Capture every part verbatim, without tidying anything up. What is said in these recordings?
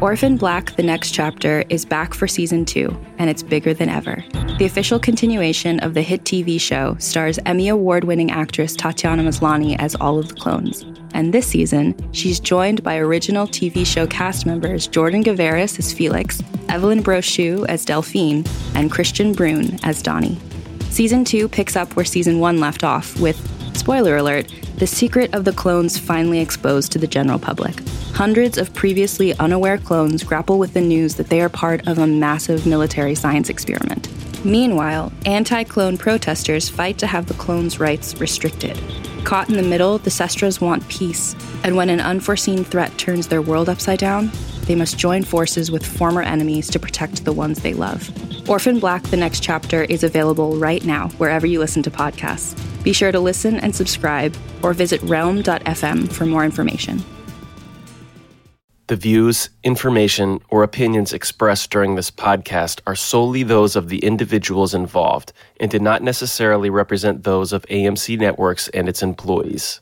Orphan Black, The Next Chapter is back for season two, and it's bigger than ever. The official continuation of the hit T V show stars Emmy Award-winning actress Tatiana Maslany as all of the clones. And this season, she's joined by original T V show cast members Jordan Gavaris as Felix, Evelyn Brochu as Delphine, and Christian Brun as Donnie. Season two picks up where season one left off with, spoiler alert, the secret of the clones finally exposed to the general public. Hundreds of previously unaware clones grapple with the news that they are part of a massive military science experiment. Meanwhile, anti-clone protesters fight to have the clones' rights restricted. Caught in the middle, the Sestras want peace, and when an unforeseen threat turns their world upside down, they must join forces with former enemies to protect the ones they love. Orphan Black, The Next Chapter is available right now, wherever you listen to podcasts. Be sure to listen and subscribe, or visit realm dot f m for more information. The views, information, or opinions expressed during this podcast are solely those of the individuals involved and did not necessarily represent those of A M C Networks and its employees.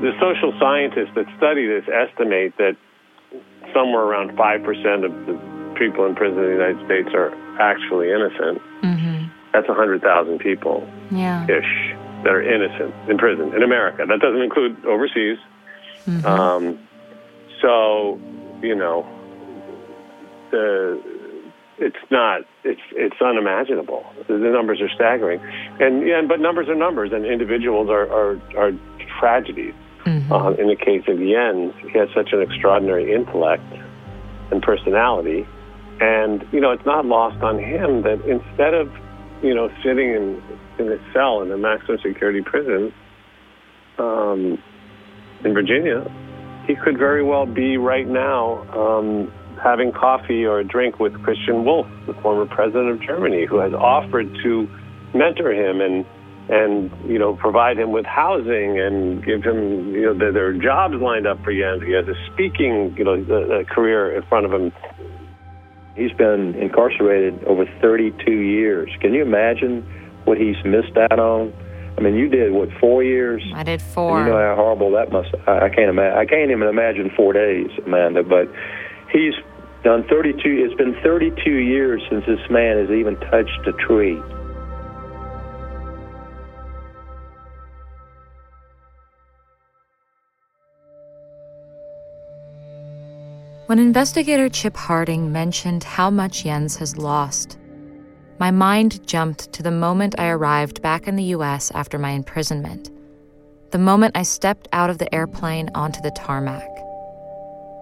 The social scientists that study this estimate that somewhere around five percent of the people in prison in the United States are actually innocent. Mm-hmm. That's one hundred thousand people. Yeah. Ish. That are innocent in prison in America. That doesn't include overseas. Mm-hmm. Um, so, you know, the, it's not. It's it's unimaginable. The numbers are staggering, and yeah, but numbers are numbers, and individuals are are, are tragedies. Mm-hmm. Uh, in the case of Jens, he has such an extraordinary intellect and personality, and you know, it's not lost on him that instead of you know sitting in. in a cell in a maximum security prison um, in Virginia, he could very well be right now um, having coffee or a drink with Christian Wolff, the former president of Germany, who has offered to mentor him and, and you know, provide him with housing and give him, you know, there, there are jobs lined up for Jens. He has a speaking, you know, a, a career in front of him. He's been incarcerated over thirty-two years. Can you imagine what he's missed out on? I mean, you did what, four years? I did four. And you know how horrible that must. I, I can't imagine. I can't even imagine four days, Amanda. But he's done thirty-two. It's been thirty-two years since this man has even touched a tree. When investigator Chip Harding mentioned how much Jens has lost, my mind jumped to the moment I arrived back in the U S after my imprisonment, the moment I stepped out of the airplane onto the tarmac.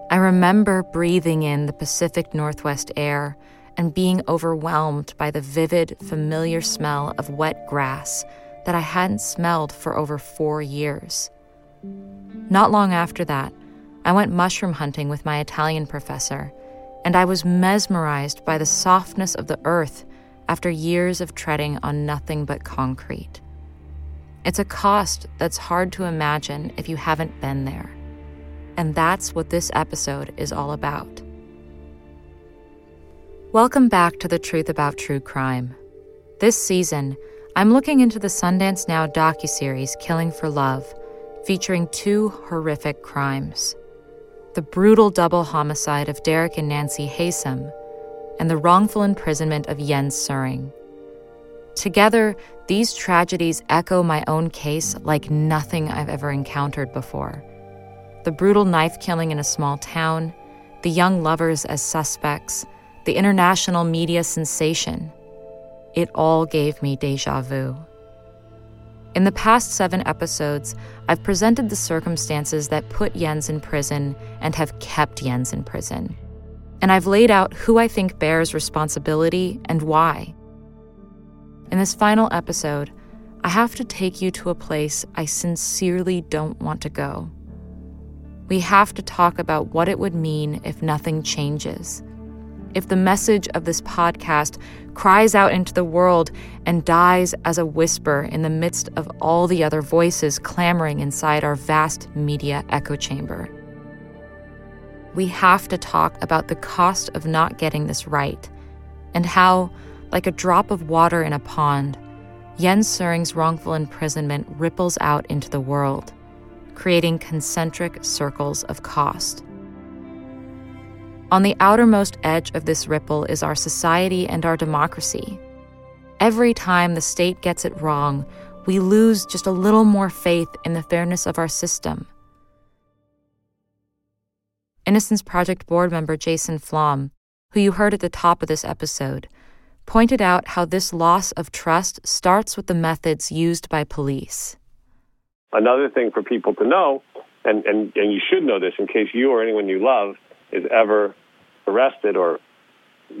I remember breathing in the Pacific Northwest air and being overwhelmed by the vivid, familiar smell of wet grass that I hadn't smelled for over four years. Not long after that, I went mushroom hunting with my Italian professor, and I was mesmerized by the softness of the earth after years of treading on nothing but concrete. It's a cost that's hard to imagine if you haven't been there. And that's what this episode is all about. Welcome back to The Truth About True Crime. This season, I'm looking into the Sundance Now docuseries Killing for Love, featuring two horrific crimes: the brutal double homicide of Derek and Nancy Haysom, and the wrongful imprisonment of Jens Söring. Together, these tragedies echo my own case like nothing I've ever encountered before. The brutal knife killing in a small town, the young lovers as suspects, the international media sensation. It all gave me déjà vu. In the past seven episodes, I've presented the circumstances that put Jens in prison and have kept Jens in prison. And I've laid out who I think bears responsibility and why. In this final episode, I have to take you to a place I sincerely don't want to go. We have to talk about what it would mean if nothing changes, if the message of this podcast cries out into the world and dies as a whisper in the midst of all the other voices clamoring inside our vast media echo chamber. We have to talk about the cost of not getting this right, and how, like a drop of water in a pond, Jens Söring's wrongful imprisonment ripples out into the world, creating concentric circles of cost. On the outermost edge of this ripple is our society and our democracy. Every time the state gets it wrong, we lose just a little more faith in the fairness of our system. Innocence Project board member Jason Flom, who you heard at the top of this episode, pointed out how this loss of trust starts with the methods used by police. Another thing for people to know, and, and, and you should know this in case you or anyone you love is ever arrested or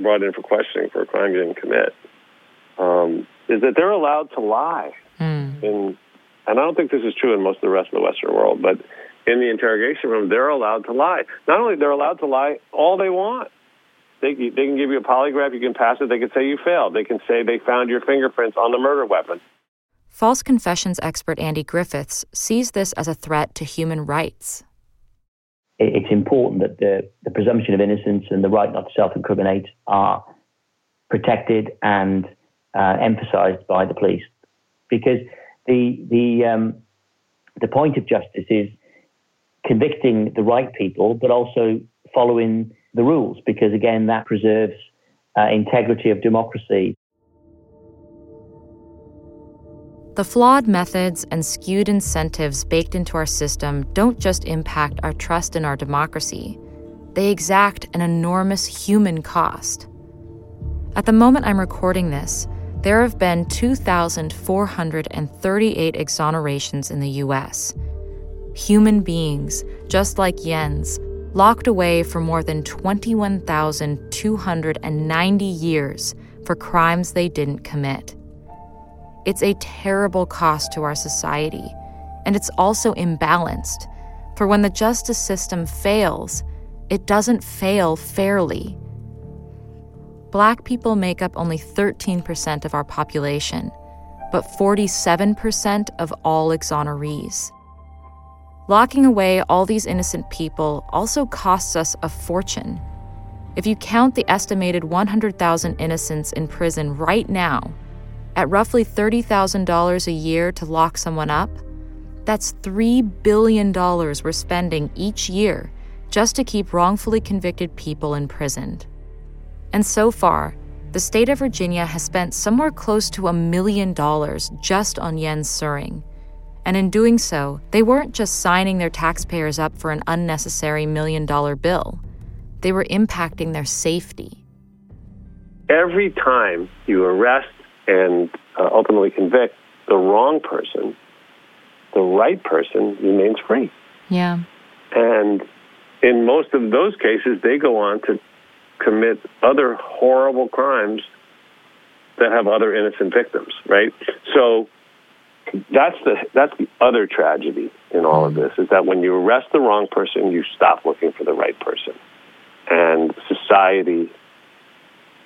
brought in for questioning for a crime you didn't commit, um, is that they're allowed to lie. Mm. In, and I don't think this is true in most of the rest of the Western world, but in the interrogation room, they're allowed to lie. Not only they're allowed to lie all they want. They, they can give you a polygraph, you can pass it, they can say you failed. They can say they found your fingerprints on the murder weapon. False confessions expert Andy Griffiths sees this as a threat to human rights. It's important that the, the presumption of innocence and the right not to self-incriminate are protected and uh, emphasised by the police, because the the um, the point of justice is convicting the right people, but also following the rules, because again that preserves uh, integrity of democracy. The flawed methods and skewed incentives baked into our system don't just impact our trust in our democracy. They exact an enormous human cost. At the moment I'm recording this, there have been two thousand four hundred thirty-eight exonerations in the U S. Human beings, just like Jens, locked away for more than twenty-one thousand two hundred ninety years for crimes they didn't commit. It's a terrible cost to our society, and it's also imbalanced, for when the justice system fails, it doesn't fail fairly. Black people make up only thirteen percent of our population, but forty-seven percent of all exonerees. Locking away all these innocent people also costs us a fortune. If you count the estimated one hundred thousand innocents in prison right now, at roughly thirty thousand dollars a year to lock someone up, that's three billion dollars we're spending each year just to keep wrongfully convicted people imprisoned. And so far, the state of Virginia has spent somewhere close to a million dollars just on Jens Söring. And in doing so, they weren't just signing their taxpayers up for an unnecessary million-dollar bill. They were impacting their safety. Every time you arrest and uh, ultimately convict the wrong person, the right person remains free. Yeah. And in most of those cases, they go on to commit other horrible crimes that have other innocent victims, right? So That's the that's the other tragedy in all of this, is that when you arrest the wrong person, you stop looking for the right person. And society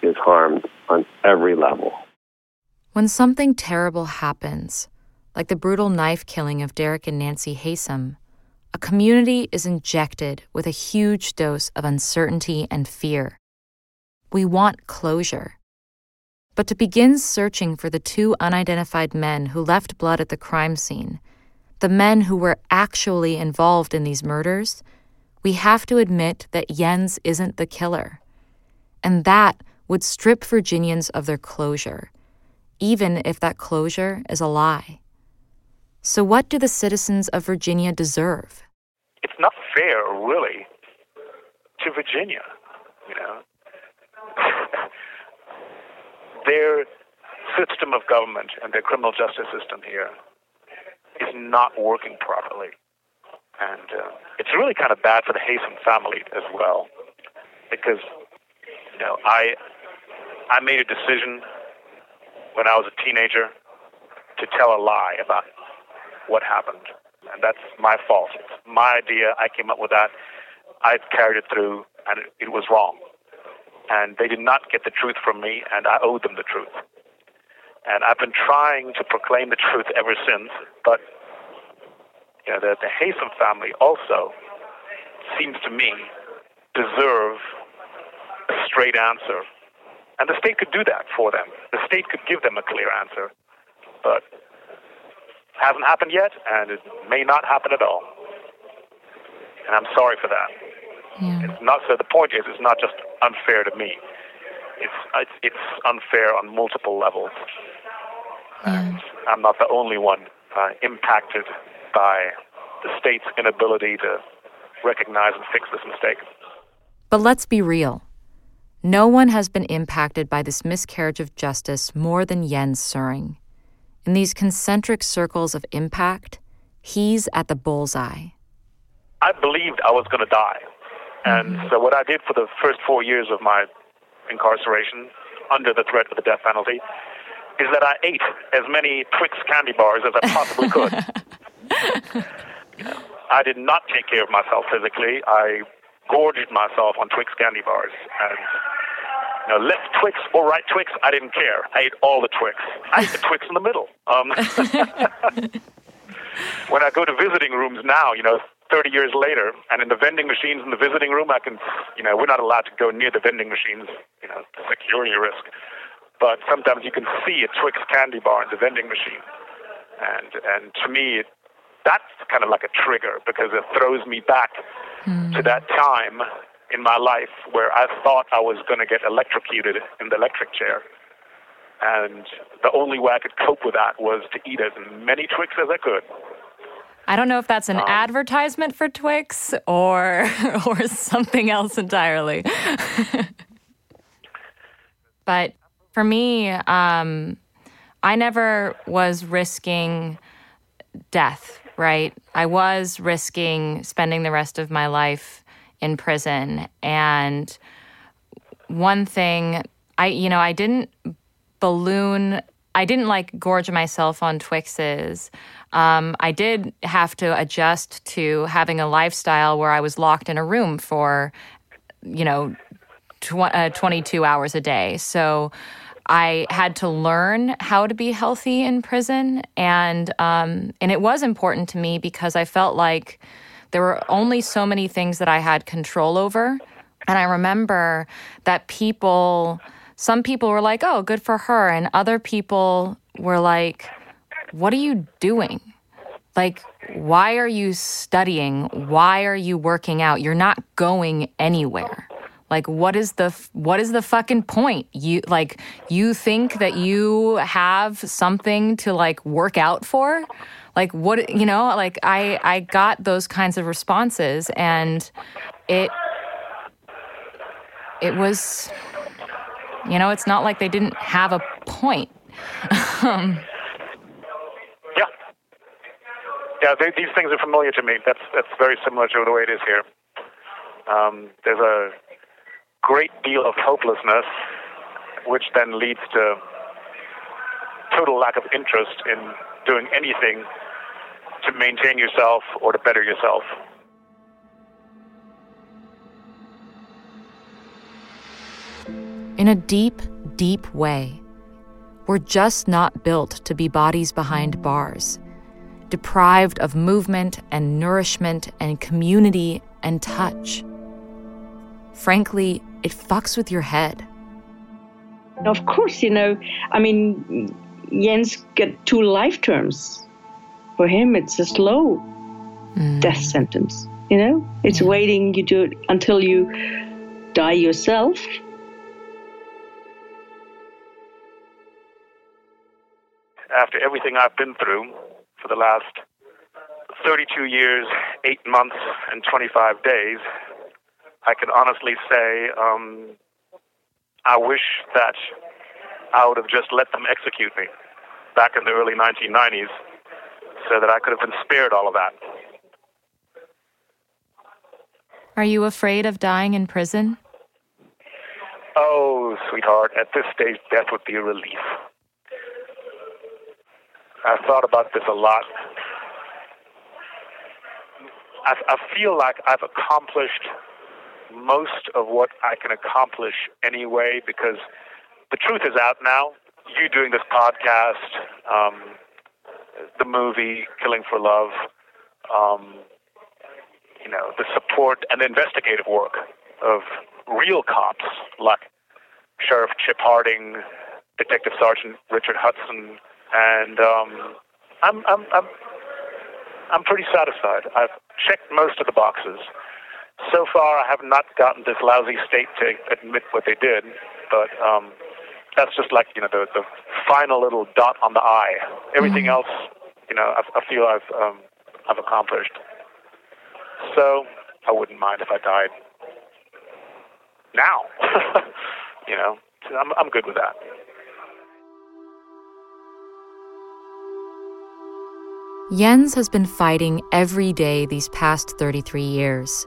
is harmed on every level. When something terrible happens, like the brutal knife killing of Derek and Nancy Haysom, a community is injected with a huge dose of uncertainty and fear. We want closure. But to begin searching for the two unidentified men who left blood at the crime scene, the men who were actually involved in these murders, we have to admit that Jens isn't the killer. And that would strip Virginians of their closure, even if that closure is a lie. So what do the citizens of Virginia deserve? It's not fair, really, to Virginia, you know. Their system of government and their criminal justice system here is not working properly. And uh, it's really kind of bad for the Haysom family as well, because, you know, I I made a decision when I was a teenager to tell a lie about what happened. And that's my fault. It's my idea. I came up with that. I carried it through, and it, it was wrong. And they did not get the truth from me, and I owe them the truth. And I've been trying to proclaim the truth ever since, but you know, the, the Haysom family also, seems to me, deserve a straight answer. And the state could do that for them. The state could give them a clear answer, but it hasn't happened yet, and it may not happen at all. and I'm sorry for that. Yeah. It's not so. The point is, it's not just unfair to me. It's it's, it's unfair on multiple levels. Yeah. I'm not the only one uh, impacted by the state's inability to recognize and fix this mistake. But let's be real. No one has been impacted by this miscarriage of justice more than Jens Söring. In these concentric circles of impact, he's at the bullseye. I believed I was going to die. And mm-hmm. so what I did for the first four years of my incarceration, under the threat of the death penalty, is that I ate as many Twix candy bars as I possibly could. You know, I did not take care of myself physically. I gorged myself on Twix candy bars. And you know, left Twix or right Twix, I didn't care. I ate all the Twix. I ate the Twix in the middle. Um, when I go to visiting rooms now, you know, thirty years later, and in the vending machines in the visiting room, I can, you know, we're not allowed to go near the vending machines, you know, security risk. But sometimes you can see a Twix candy bar in the vending machine. And and to me, it, that's kind of like a trigger, because it throws me back mm. to that time in my life where I thought I was going to get electrocuted in the electric chair. And the only way I could cope with that was to eat as many Twix as I could. I don't know if that's an um, advertisement for Twix or or something else entirely. But for me, um, I never was risking death, right? I was risking spending the rest of my life in prison. And one thing, I you know, I didn't balloon, I didn't like gorge myself on Twixes. Um, I did have to adjust to having a lifestyle where I was locked in a room for, you know, tw- uh, twenty-two hours a day. So I had to learn how to be healthy in prison, and um, and it was important to me because I felt like there were only so many things that I had control over. And I remember that people, some people were like, oh, good for her, and other people were like, what are you doing? Like, why are you studying? Why are you working out? You're not going anywhere. Like, what is the what is the fucking point? You like you think that you have something to like work out for? Like, what, you know, like I I got those kinds of responses, and it it was, you know, it's not like they didn't have a point. um, yeah. Yeah, they, these things are familiar to me. That's that's very similar to the way it is here. Um, there's a great deal of hopelessness, which then leads to total lack of interest in doing anything to maintain yourself or to better yourself. In a deep, deep way, we're just not built to be bodies behind bars, deprived of movement and nourishment and community and touch. Frankly, it fucks with your head. Of course, you know, I mean, Jens got two life terms. For him, it's a slow mm. death sentence, you know? It's yeah. waiting you do it until you die yourself. After everything I've been through for the last thirty-two years, eight months, and twenty-five days, I can honestly say um, I wish that I would have just let them execute me back in the early nineteen nineties so that I could have been spared all of that. Are you afraid of dying in prison? Oh, sweetheart, at this stage, death would be a relief. I've thought about this a lot. I, I feel like I've accomplished most of what I can accomplish anyway, because the truth is out now. You doing this podcast, um, the movie Killing for Love, um, you know, the support and the investigative work of real cops like Sheriff Chip Harding, Detective Sergeant Richard Hudson, and um, I'm I'm I'm I'm pretty satisfied. I've checked most of the boxes. So far, I have not gotten this lousy state to admit what they did, but um, that's just like, you know, the, the final little dot on the I. Everything mm-hmm. else, you know, I, I feel I've um, I've accomplished. So I wouldn't mind if I died now. You know, I'm I'm good with that. Jens has been fighting every day these past thirty-three years.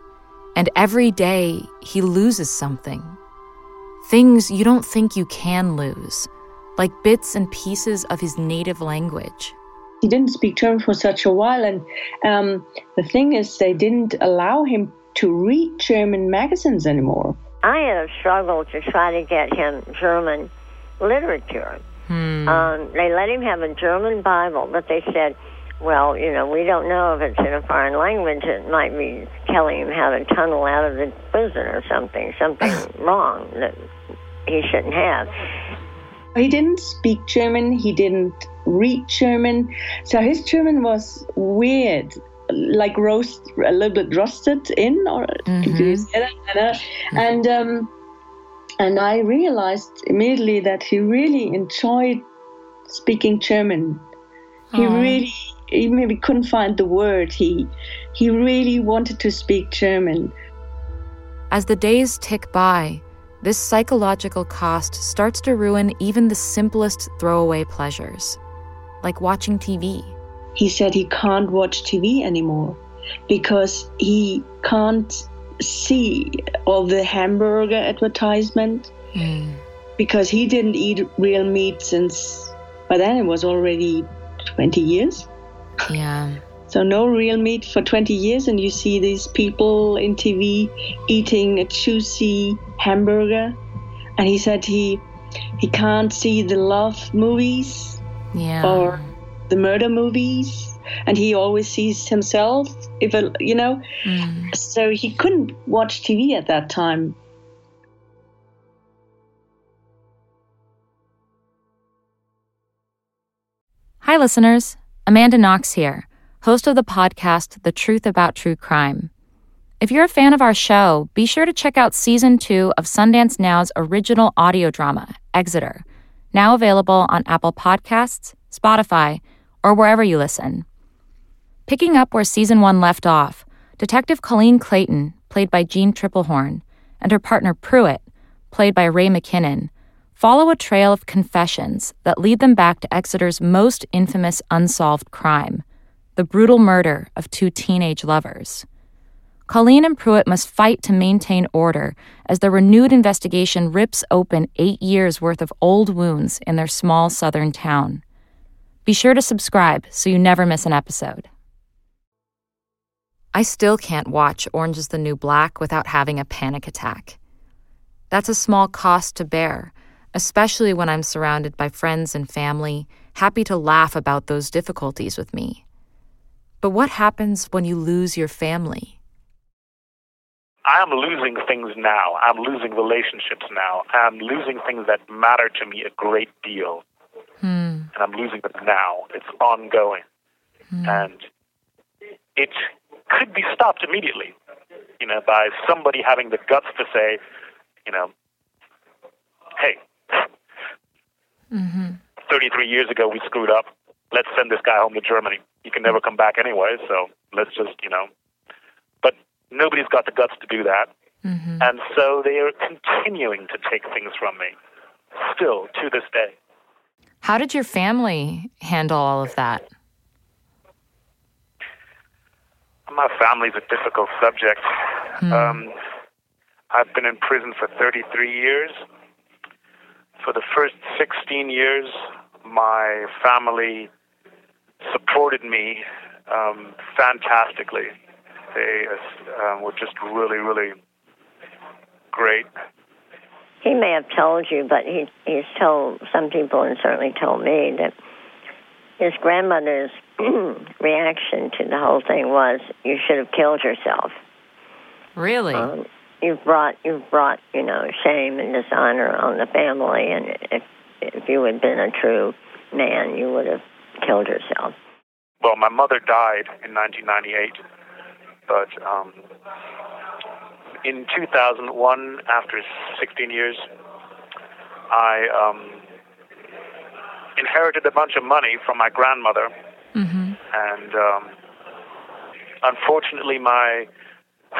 And every day, he loses something. Things you don't think you can lose, like bits and pieces of his native language. He didn't speak German for such a while, and um, the thing is, they didn't allow him to read German magazines anymore. I have struggled to try to get him German literature. Hmm. Um, they let him have a German Bible, but they said, well, you know, we don't know if it's in a foreign language. It might be telling him how to tunnel out of the prison or something, something wrong that he shouldn't have. He didn't speak German. He didn't read German. So his German was weird, like roast, a little bit rusted in, or mm-hmm. do you say that? Mm-hmm. And, um, and I realized immediately that he really enjoyed speaking German. He Aww. really... He maybe couldn't find the word. He he really wanted to speak German. As the days tick by, this psychological cost starts to ruin even the simplest throwaway pleasures, like watching T V. He said he can't watch T V anymore because he can't see all the hamburger advertisement mm. because he didn't eat real meat since, by then it was already twenty years. Yeah. So no real meat for twenty years, and you see these people in T V eating a juicy hamburger. And he said he he can't see the love movies yeah. or the murder movies, and he always sees himself, if a, you know. Mm. So he couldn't watch T V at that time. Hi, listeners. Amanda Knox here, host of the podcast The Truth About True Crime. If you're a fan of our show, be sure to check out Season two of Sundance Now's original audio drama, Exeter, now available on Apple Podcasts, Spotify, or wherever you listen. Picking up where Season one left off, Detective Colleen Clayton, played by Jean Triplehorn, and her partner Pruitt, played by Ray McKinnon, follow a trail of confessions that lead them back to Exeter's most infamous unsolved crime, the brutal murder of two teenage lovers. Colleen and Pruitt must fight to maintain order as the renewed investigation rips open eight years' worth of old wounds in their small southern town. Be sure to subscribe so you never miss an episode. I still can't watch Orange is the New Black without having a panic attack. That's a small cost to bear, especially when I'm surrounded by friends and family, happy to laugh about those difficulties with me. But what happens when you lose your family? I'm losing things now. I'm losing relationships now. I'm losing things that matter to me a great deal. Hmm. And I'm losing them now. It's ongoing. Hmm. And it could be stopped immediately, you know, by somebody having the guts to say, you know, hey, Mm-hmm. thirty-three years ago, we screwed up. Let's send this guy home to Germany. He can never come back anyway, so let's just, you know. But nobody's got the guts to do that. Mm-hmm. And so they are continuing to take things from me, still to this day. How did your family handle all of that? My family's a difficult subject. Mm. Um, I've been in prison for thirty-three years. For the first sixteen years, my family supported me um, fantastically. They uh, were just really, really great. He may have told you, but he, he's told some people and certainly told me that his grandmother's reaction to the whole thing was, you should have killed yourself. Really? Um, You've brought, you've brought, you know, shame and dishonor on the family, and if if you had been a true man, you would have killed yourself. Well, my mother died in nineteen ninety-eight, But um, in two thousand one, after sixteen years, I um, inherited a bunch of money from my grandmother. Mm-hmm. And um, unfortunately, my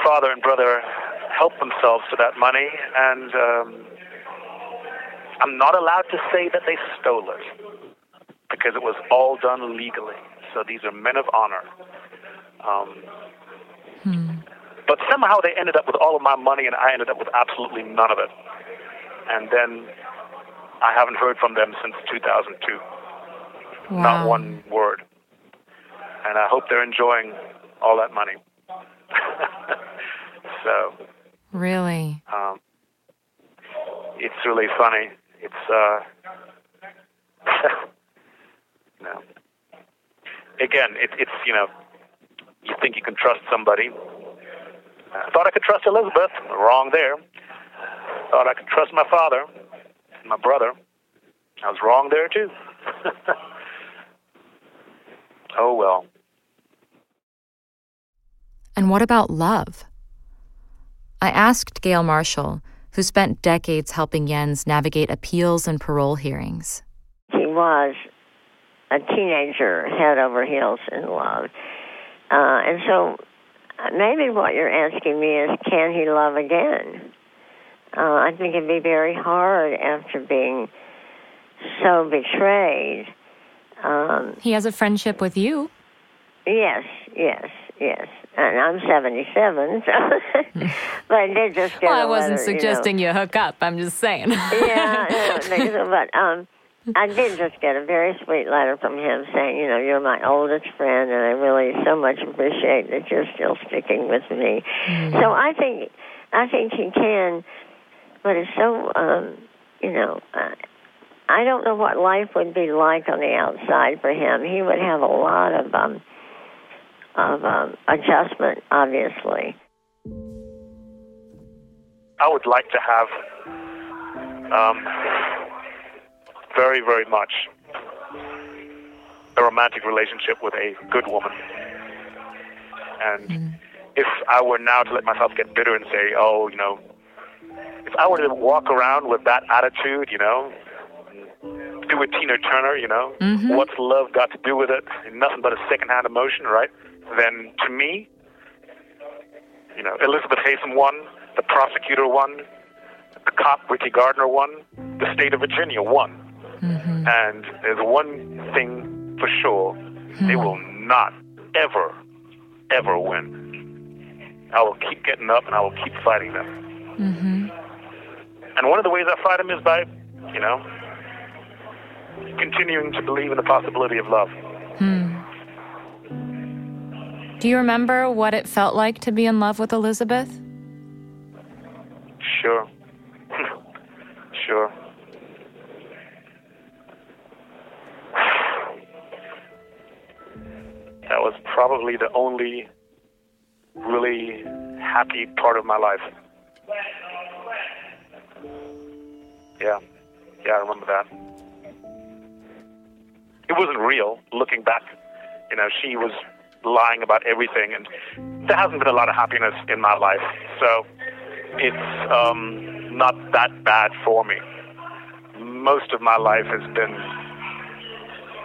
father and brother helped themselves to that money, and um, I'm not allowed to say that they stole it, because it was all done legally. So these are men of honor. Um, hmm. But somehow they ended up with all of my money, and I ended up with absolutely none of it. And then I haven't heard from them since two thousand two. Wow. Not one word. And I hope they're enjoying all that money. So, really? Um, it's really funny. It's, uh, you know, again, it, it's, you know, you think you can trust somebody. I thought I could trust Elizabeth. Wrong there. Thought I could trust my father, my brother. I was wrong there, too. Oh, well. And what about love? I asked Gail Marshall, who spent decades helping Jens navigate appeals and parole hearings. He was a teenager, head over heels in love. Uh, and so maybe what you're asking me is, can he love again? Uh, I think it'd be very hard after being so betrayed. Um, he has a friendship with you. Yes, yes, yes. And I'm seventy-seven, so but they just get. Well, I wasn't whether, suggesting you, know. you hook up. I'm just saying. yeah, no, no, but um, I did just get a very sweet letter from him saying, you know, you're my oldest friend, and I really so much appreciate that you're still sticking with me. Mm. So I think, I think he can. But it's so, um, you know, I, I don't know what life would be like on the outside for him. He would have a lot of. Um, Of um, adjustment, obviously. I would like to have um, very, very much a romantic relationship with a good woman. And mm. if I were now to let myself get bitter and say, oh, you know, if I were to walk around with that attitude, you know, do with Tina Turner, you know, mm-hmm. what's love got to do with it? Nothing but a secondhand emotion, right? Then, to me, you know, Elizabeth Haysom won, the prosecutor won, the cop Ricky Gardner won, the state of Virginia won. Mm-hmm. And there's one thing for sure, mm-hmm. they will not ever, ever win. I will keep getting up and I will keep fighting them. Mm-hmm. And one of the ways I fight them is by, you know, continuing to believe in the possibility of love. Mm. Do you remember what it felt like to be in love with Elizabeth? Sure. Sure. That was probably the only really happy part of my life. Yeah. Yeah, I remember that. It wasn't real, looking back. You know, she was lying about everything, and there hasn't been a lot of happiness in my life, so it's um, not that bad for me. Most of my life has been,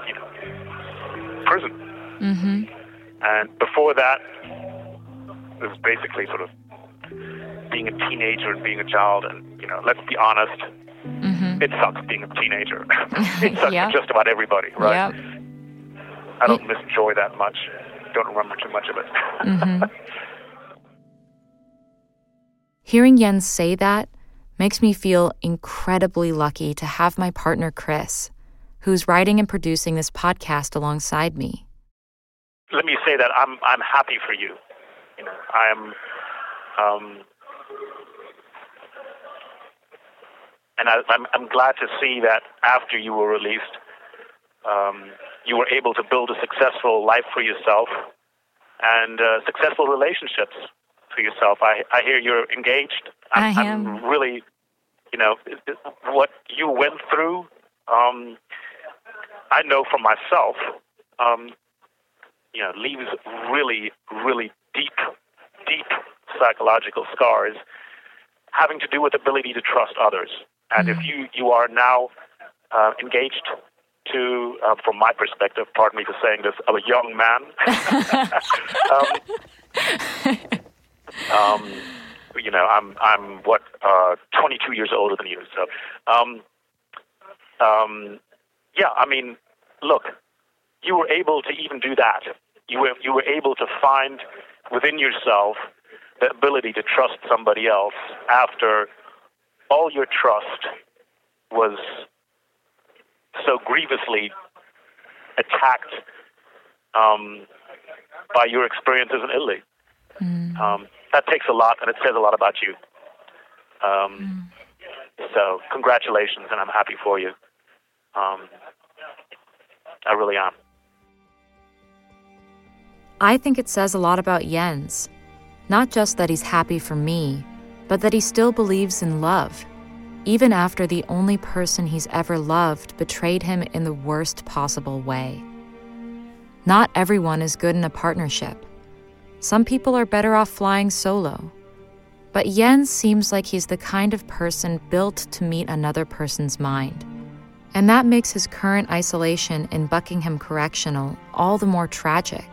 you know, prison. Mm-hmm. And before that, it was basically sort of being a teenager and being a child, and, you know, let's be honest, mm-hmm. it sucks being a teenager. It sucks yeah. for just about everybody, right? Yep. I don't miss joy that much. Don't remember too much of it. Mm-hmm. Hearing Jens say that makes me feel incredibly lucky to have my partner, Chris, who's writing and producing this podcast alongside me. Let me say that I'm I'm happy for you. You know, I'm, um, and I, I'm I'm glad to see that after you were released. Um, you were able to build a successful life for yourself and uh, successful relationships for yourself. I, I hear you're engaged. I'm, I am. I'm really, you know, what you went through, um, I know for myself, um, you know, leaves really, really deep deep psychological scars having to do with ability to trust others. And mm-hmm. if you, you are now uh, engaged to, uh, from my perspective, pardon me for saying this, of a young man, um, um, you know, I'm, I'm what, uh, twenty-two years older than you, so, um, um, yeah, I mean, look, you were able to even do that. You were, you were able to find within yourself the ability to trust somebody else after all your trust was so grievously attacked um, by your experiences in Italy. Mm. Um, that takes a lot, and it says a lot about you. Um, mm. So congratulations, and I'm happy for you. Um, I really am. I think it says a lot about Jens. Not just that he's happy for me, but that he still believes in love, even after the only person he's ever loved betrayed him in the worst possible way. Not everyone is good in a partnership. Some people are better off flying solo. But Jens seems like he's the kind of person built to meet another person's mind. And that makes his current isolation in Buckingham Correctional all the more tragic.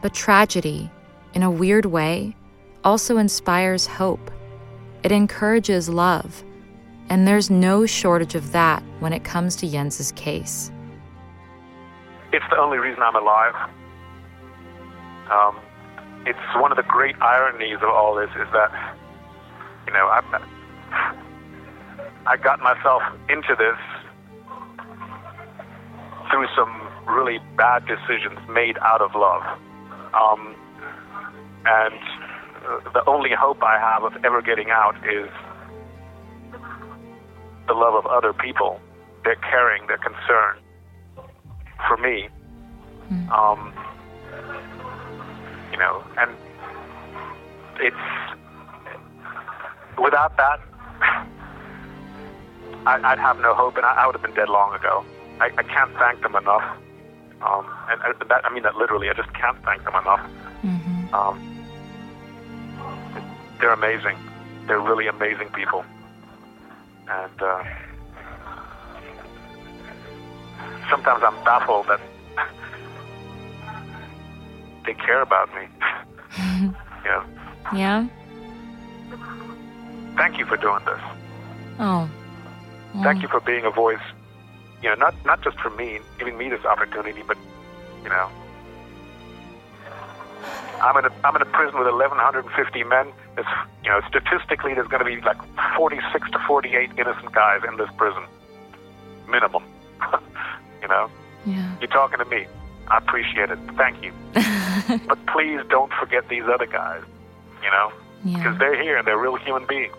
But tragedy, in a weird way, also inspires hope. It encourages love, and there's no shortage of that when it comes to Jens's case. It's the only reason I'm alive. Um, it's one of the great ironies of all this is that, you know, I, I got myself into this through some really bad decisions made out of love. Um, and uh, the only hope I have of ever getting out is the love of other people, their caring, their concern for me. Mm. Um, you know, and it's, without that, I, I'd have no hope, and I, I would have been dead long ago. I, I can't thank them enough. Um, and I, that, I mean that literally, I just can't thank them enough. Mm-hmm. Um, they're amazing. They're really amazing people. And uh, sometimes I'm baffled that they care about me. Yeah. Yeah? Thank you for doing this. Oh. Mm. Thank you for being a voice. You know, not not just for me, giving me this opportunity, but, you know, I'm in a, I'm in a prison with eleven fifty men. It's, you know, statistically, there's going to be like forty-six to forty-eight innocent guys in this prison, minimum. You know, yeah. You're talking to me. I appreciate it. Thank you. But please don't forget these other guys. You know, because yeah. they're here and they're real human beings.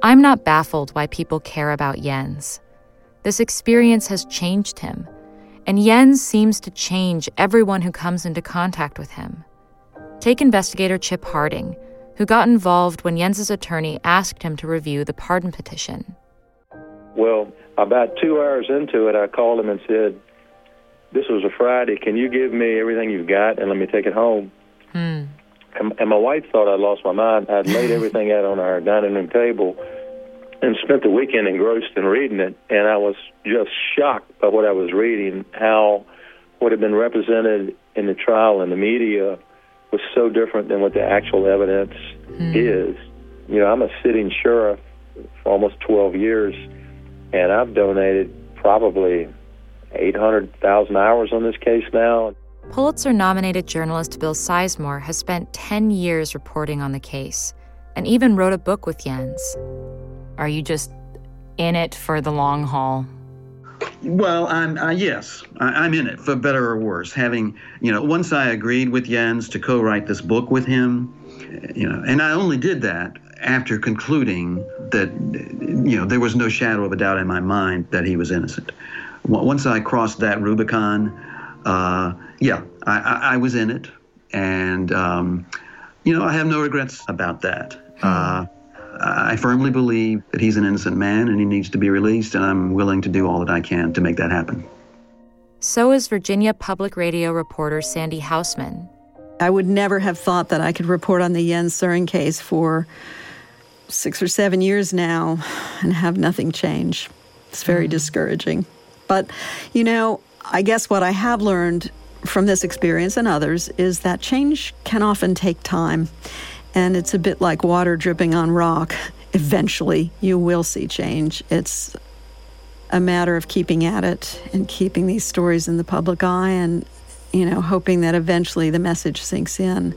I'm not baffled why people care about Jens. This experience has changed him, and Jens seems to change everyone who comes into contact with him. Take investigator Chip Harding, who got involved when Jens's attorney asked him to review the pardon petition. Well, about two hours into it, I called him and said, this was a Friday, can you give me everything you've got and let me take it home? Hmm. And my wife thought I'd lost my mind. I'd laid everything out on our dining room table and spent the weekend engrossed in reading it. And I was just shocked by what I was reading, how what had been represented in the trial and the media was so different than what the actual evidence mm. is. You know, I'm a sitting sheriff for almost twelve years, and I've donated probably eight hundred thousand hours on this case now. Pulitzer-nominated journalist Bill Sizemore has spent ten years reporting on the case and even wrote a book with Jens. Are you just in it for the long haul? Well, I'm, uh, yes, I, I'm in it, for better or worse. Having, you know, once I agreed with Jens to co-write this book with him, you know, and I only did that after concluding that, you know, there was no shadow of a doubt in my mind that he was innocent. Once I crossed that Rubicon, uh, yeah, I, I, I was in it, and, um, you know, I have no regrets about that. Uh, I firmly believe that he's an innocent man and he needs to be released, and I'm willing to do all that I can to make that happen. So is Virginia Public Radio reporter Sandy Hausman. I would never have thought that I could report on the Jens Söring case for six or seven years now and have nothing change. It's very mm. discouraging. But, you know, I guess what I have learned from this experience and others is that change can often take time. And it's a bit like water dripping on rock. Eventually, you will see change. It's a matter of keeping at it and keeping these stories in the public eye and, you know, hoping that eventually the message sinks in.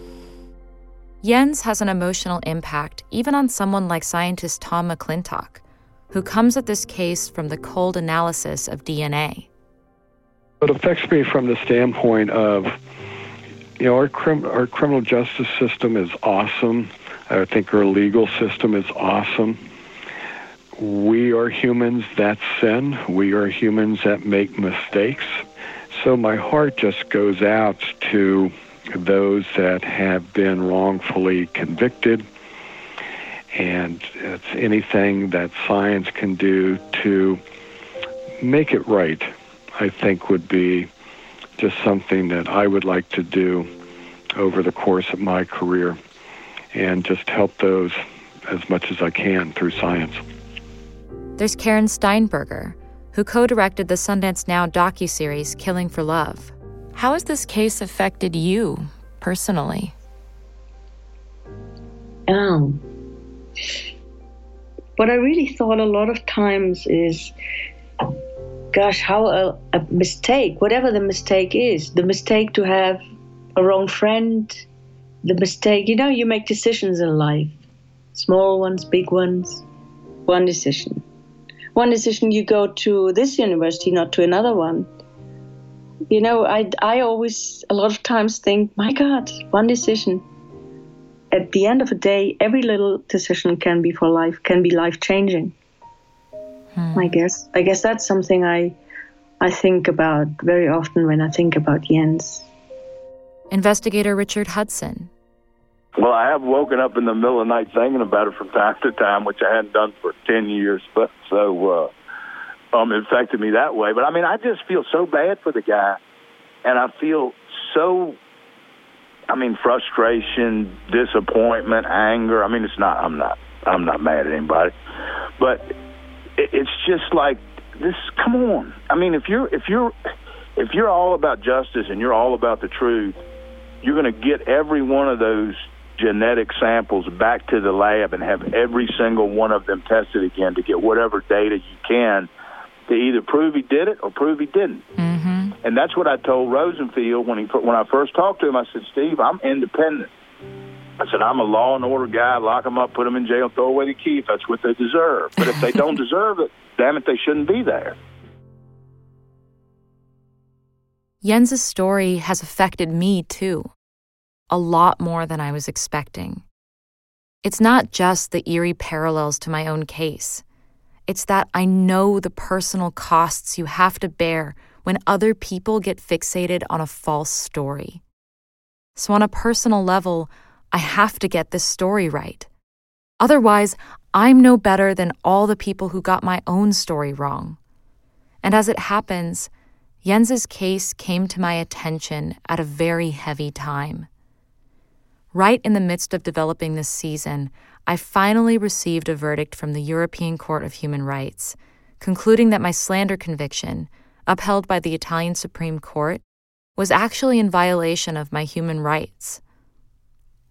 Jens has an emotional impact even on someone like scientist Tom McClintock, who comes at this case from the cold analysis of D N A. It affects me from the standpoint of, you know, our, crim- our criminal justice system is awesome. I think our legal system is awesome. We are humans that sin. We are humans that make mistakes. So my heart just goes out to those that have been wrongfully convicted. And it's anything that science can do to make it right, I think, would be just something that I would like to do over the course of my career, and just help those as much as I can through science. There's Karen Steinberger, who co-directed the Sundance Now docuseries Killing for Love. How has this case affected you personally? Um, what I really thought a lot of times is, gosh, how a, a mistake, whatever the mistake is, the mistake to have a wrong friend, the mistake, you know, you make decisions in life, small ones, big ones, one decision. One decision, you go to this university, not to another one. You know, I, I always, a lot of times think, my God, one decision. At the end of the day, every little decision can be for life, can be life-changing. Hmm. I guess I guess that's something I I think about very often when I think about Jens. Investigator Richard Hudson. Well, I have woken up in the middle of the night thinking about it from time to time, which I hadn't done for ten years, but so uh, um, it affected me that way. But, I mean, I just feel so bad for the guy, and I feel so, I mean, frustration, disappointment, anger. I mean, it's not, I'm not, I'm not mad at anybody, but it, it's just like this, come on. I mean, if you're, if you're, if you're all about justice and you're all about the truth, you're going to get every one of those genetic samples back to the lab and have every single one of them tested again to get whatever data you can to either prove he did it or prove he didn't. Mm-hmm. And that's what I told Rosenfield when he when I first talked to him. I said, Steve, I'm independent. I said, I'm a law and order guy. Lock them up, put them in jail, throw away the key if that's what they deserve. But if they don't deserve it, damn it, they shouldn't be there. Jens's story has affected me, too. A lot more than I was expecting. It's not just the eerie parallels to my own case. It's that I know the personal costs you have to bear when other people get fixated on a false story. So on a personal level, I have to get this story right. Otherwise, I'm no better than all the people who got my own story wrong. And as it happens, Jens's case came to my attention at a very heavy time. Right in the midst of developing this season, I finally received a verdict from the European Court of Human Rights, concluding that my slander conviction, upheld by the Italian Supreme Court, was actually in violation of my human rights.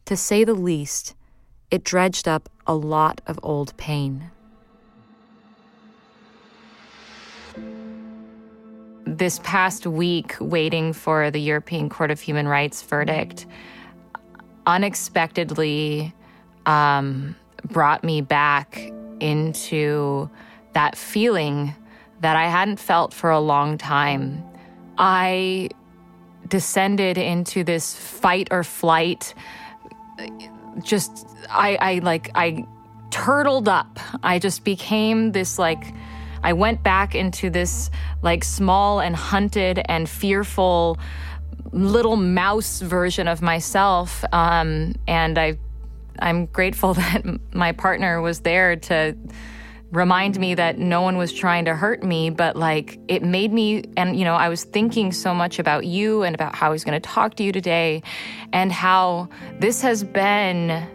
To say the least, it dredged up a lot of old pain. This past week, waiting for the European Court of Human Rights verdict, unexpectedly um, brought me back into that feeling that I hadn't felt for a long time. I descended into this fight or flight, just, I, I like, I turtled up. I just became this, like, I went back into this, like, small and hunted and fearful little mouse version of myself, um, and I I'm grateful that my partner was there to remind me that no one was trying to hurt me, but like it made me, and you know, I was thinking so much about you and about how I was going to talk to you today and how this has been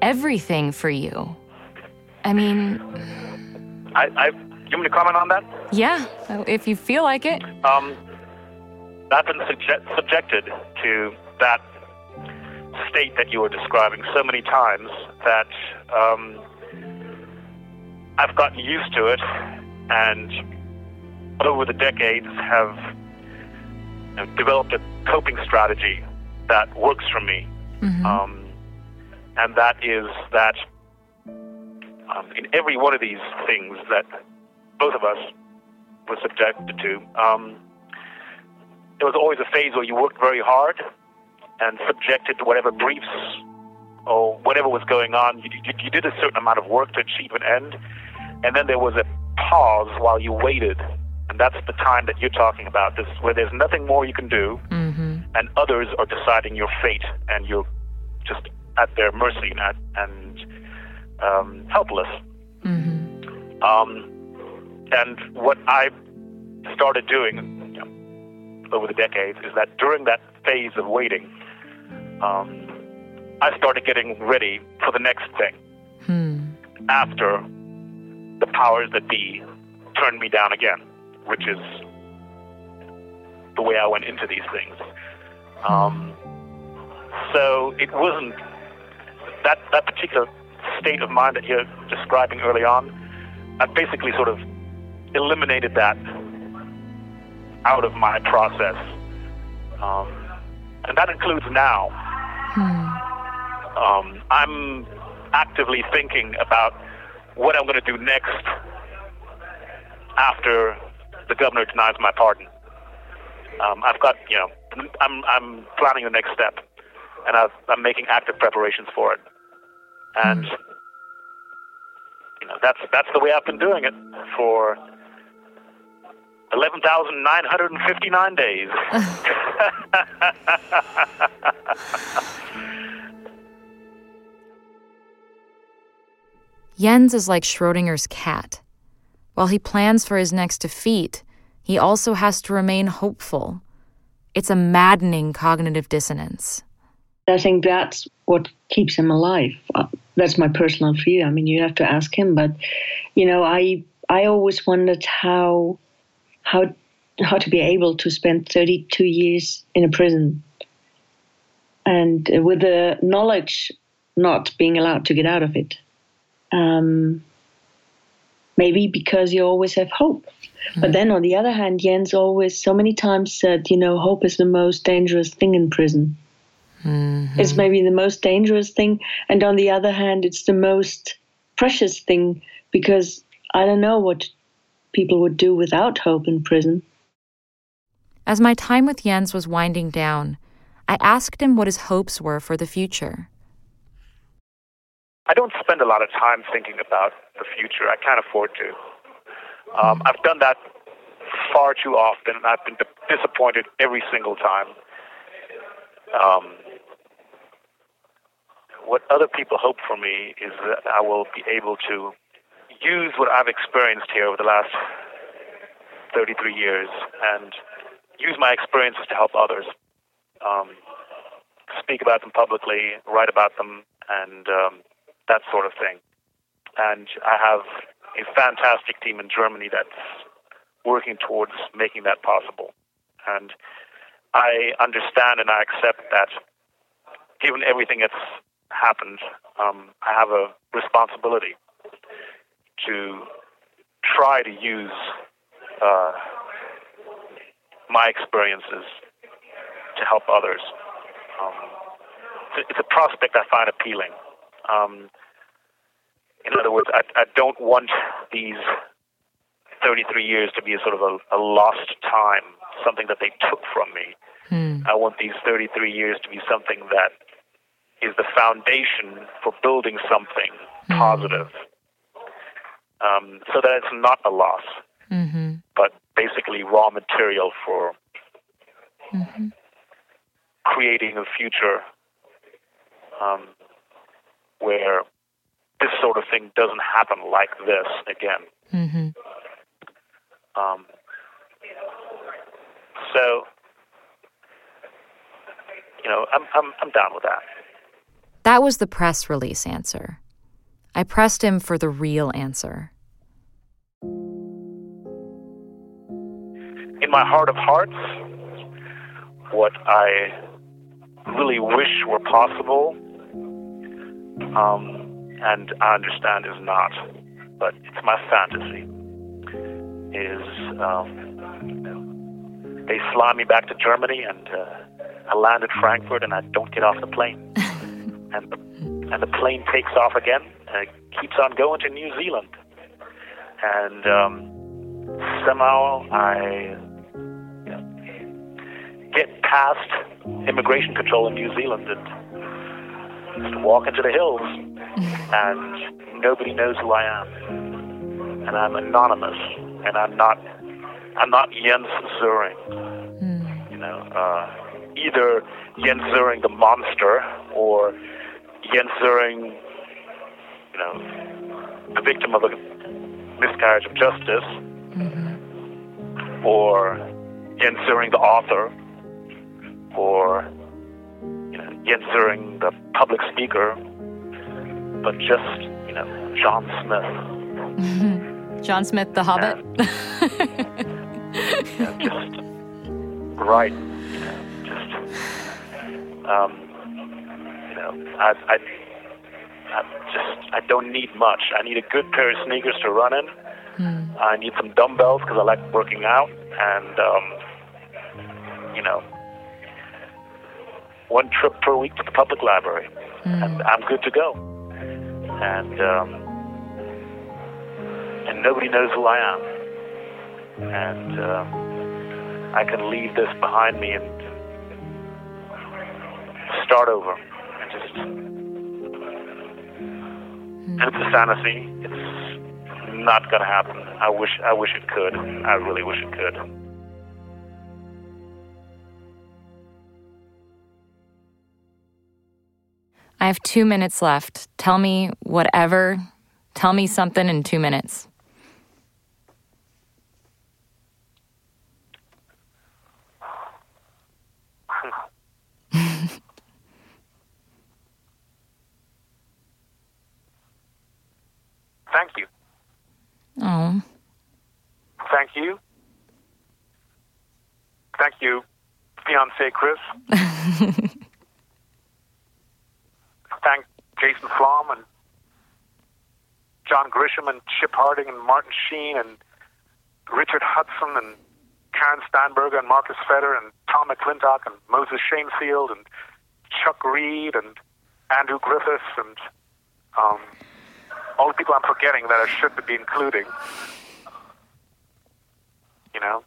everything for you. I mean, I, I you want me to comment on that? Yeah, if you feel like it. Um, I've been subje- subjected to that state that you were describing so many times that um, I've gotten used to it, and over the decades have, have developed a coping strategy that works for me. Mm-hmm. Um, and that is that um, in every one of these things that both of us were subjected to, um, there was always a phase where you worked very hard and subjected to whatever briefs or whatever was going on. You, you, you did a certain amount of work to achieve an end, and then there was a pause while you waited, and that's the time that you're talking about, this where there's nothing more you can do, mm-hmm. and others are deciding your fate, and you're just at their mercy and, at, and um, helpless. Mm-hmm. Um, and what I started doing, you know, over the decades is that during that phase of waiting, um, I started getting ready for the next thing. Hmm. After the powers that be turned me down again, which is the way I went into these things. Um, so it wasn't that that particular state of mind that you're describing early on. I basically sort of eliminated that out of my process. Um, and that includes now. Hmm. Um, I'm actively thinking about what I'm going to do next after the governor denies my pardon. Um, I've got, you know, I'm I'm planning the next step, and I've, I'm making active preparations for it. And hmm. you know, that's that's the way I've been doing it for eleven thousand nine hundred fifty-nine days. Jens is like Schrodinger's cat. While he plans for his next defeat, he also has to remain hopeful. It's a maddening cognitive dissonance. I think that's what keeps him alive. That's my personal view. I mean, you have to ask him, but, you know, I I always wondered how... How how to be able to spend thirty-two years in a prison, and with the knowledge not being allowed to get out of it. Um, maybe because you always have hope. Mm-hmm. But then on the other hand, Jens always so many times said, you know, hope is the most dangerous thing in prison. Mm-hmm. It's maybe the most dangerous thing. And on the other hand, it's the most precious thing, because I don't know what people would do without hope in prison. As my time with Jens was winding down, I asked him what his hopes were for the future. I don't spend a lot of time thinking about the future. I can't afford to. Um, I've done that far too often, and I've been disappointed every single time. Um, what other people hope for me is that I will be able to use what I've experienced here over the last thirty-three years and use my experiences to help others, um, speak about them publicly, write about them, and um, that sort of thing. And I have a fantastic team in Germany that's working towards making that possible. And I understand and I accept that given everything that's happened, um, I have a responsibility to try to use uh, my experiences to help others. Um, it's, a, it's a prospect I find appealing. Um, in other words, I, I don't want these thirty-three years to be a sort of a, a lost time, something that they took from me. Hmm. I want these thirty-three years to be something that is the foundation for building something hmm. positive. Um, so that it's not a loss, mm-hmm. but basically raw material for mm-hmm. creating a future um, where this sort of thing doesn't happen like this again. Mm-hmm. Um, so, you know, I'm I'm I'm down with that. That was the press release answer. I pressed him for the real answer. In my heart of hearts, what I really wish were possible, um, and I understand is not, but it's my fantasy, is um, they fly me back to Germany, and uh, I land at Frankfurt, and I don't get off the plane. And the, and the plane takes off again, and it keeps on going to New Zealand. And um, somehow I you know, get past immigration control in New Zealand and just walk into the hills, and nobody knows who I am. And I'm anonymous, and I'm not, I'm not Jens Söring. Mm. You know, uh, either Jens Söring the monster, or Jens Söring, you know, the victim of a miscarriage of justice, mm-hmm. or Jens Söring the author, or, you know, Jens Söring the public speaker, but just, you know, John Smith. Mm-hmm. John Smith the Hobbit? And, you know, just, right, you know, just, um, you know, I, I, I just, I don't need much. I need a good pair of sneakers to run in. Mm. I need some dumbbells because I like working out. And, um, you know, one trip per week to the public library. Mm. And I'm good to go. And, um, and nobody knows who I am. And um, I can leave this behind me and start over. Just, and it's a fantasy. It's not going to happen. I wish, I wish it could. I really wish it could. I have two minutes left. Tell me whatever. Tell me something in two minutes. Thank you. Oh. Thank you. Thank you, fiancé Chris. Thank Jason Flom and John Grisham and Chip Harding and Martin Sheen and Richard Hudson and Karen Steinberger and Marcus Feder and Tom McClintock and Moses Shamefield and Chuck Reed and Andrew Griffiths and... um. all the people I'm forgetting that I should be including. You know?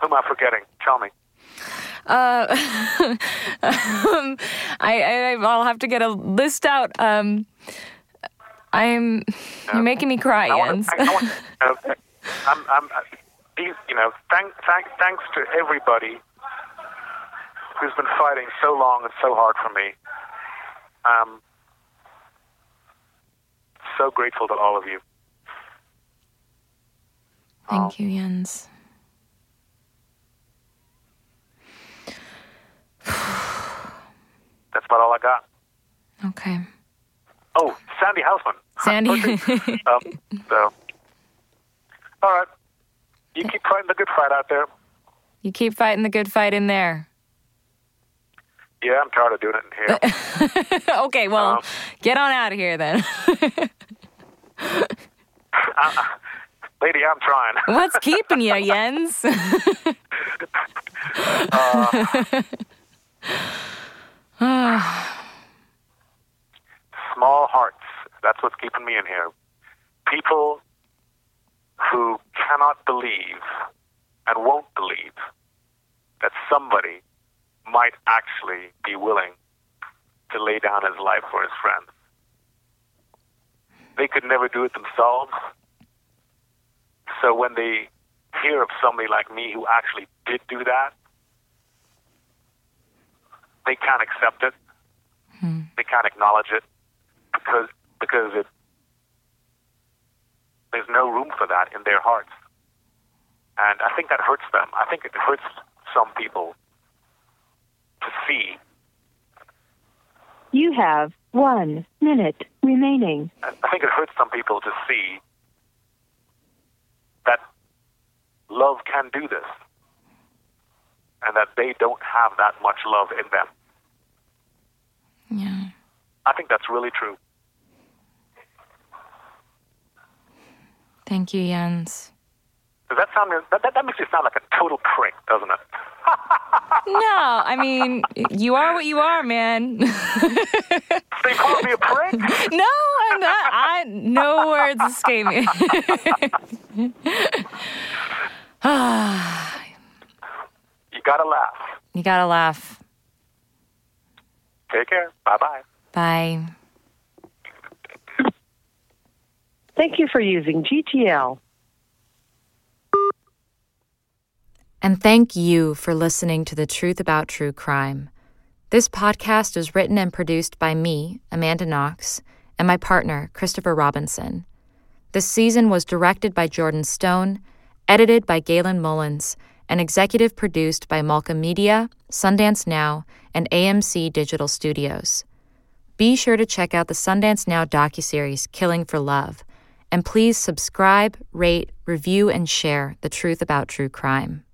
Whom am I forgetting? Tell me. Uh, um, I, I, I'll have to get a list out. Um, I'm... No. You're making me cry, I Jens. Wanna, I, I wanna, you know, I'm, I'm, these, you know, thank, thank, thanks to everybody who's been fighting so long and so hard for me. Um... So grateful to all of you. Thank oh. you, Jens. That's about all I got. Okay. Oh, Sandy Hausman. Sandy. um, so. All right. You keep fighting the good fight out there. You keep fighting the good fight in there. Yeah, I'm tired of doing it in here. Okay, well, um, get on out of here then. uh, lady, I'm trying. What's keeping you, Jens? uh, small hearts. That's what's keeping me in here. People who cannot believe and won't believe that somebody might actually be willing to lay down his life for his friends. They could never do it themselves. So when they hear of somebody like me who actually did do that, they can't accept it. Hmm. They can't acknowledge it. because because it, there's no room for that in their hearts. And I think that hurts them. I think it hurts some people to see. You have one minute remaining. I think it hurts some people to see that love can do this, and that they don't have that much love in them. Yeah. I think that's really true. Thank you, Jens. Does that sound, that, that, that makes you sound like a total prick, doesn't it? No, I mean, you are what you are, man. They call me a prick? No, I'm not. I, no words escape me. You gotta laugh. You gotta laugh. Take care. Bye-bye. Bye. Thank you for using G T L. And thank you for listening to The Truth About True Crime. This podcast is written and produced by me, Amanda Knox, and my partner, Christopher Robinson. This season was directed by Jordan Stone, edited by Galen Mullins, and executive produced by Malka Media, Sundance Now, and A M C Digital Studios. Be sure to check out the Sundance Now docuseries Killing for Love, and please subscribe, rate, review, and share The Truth About True Crime.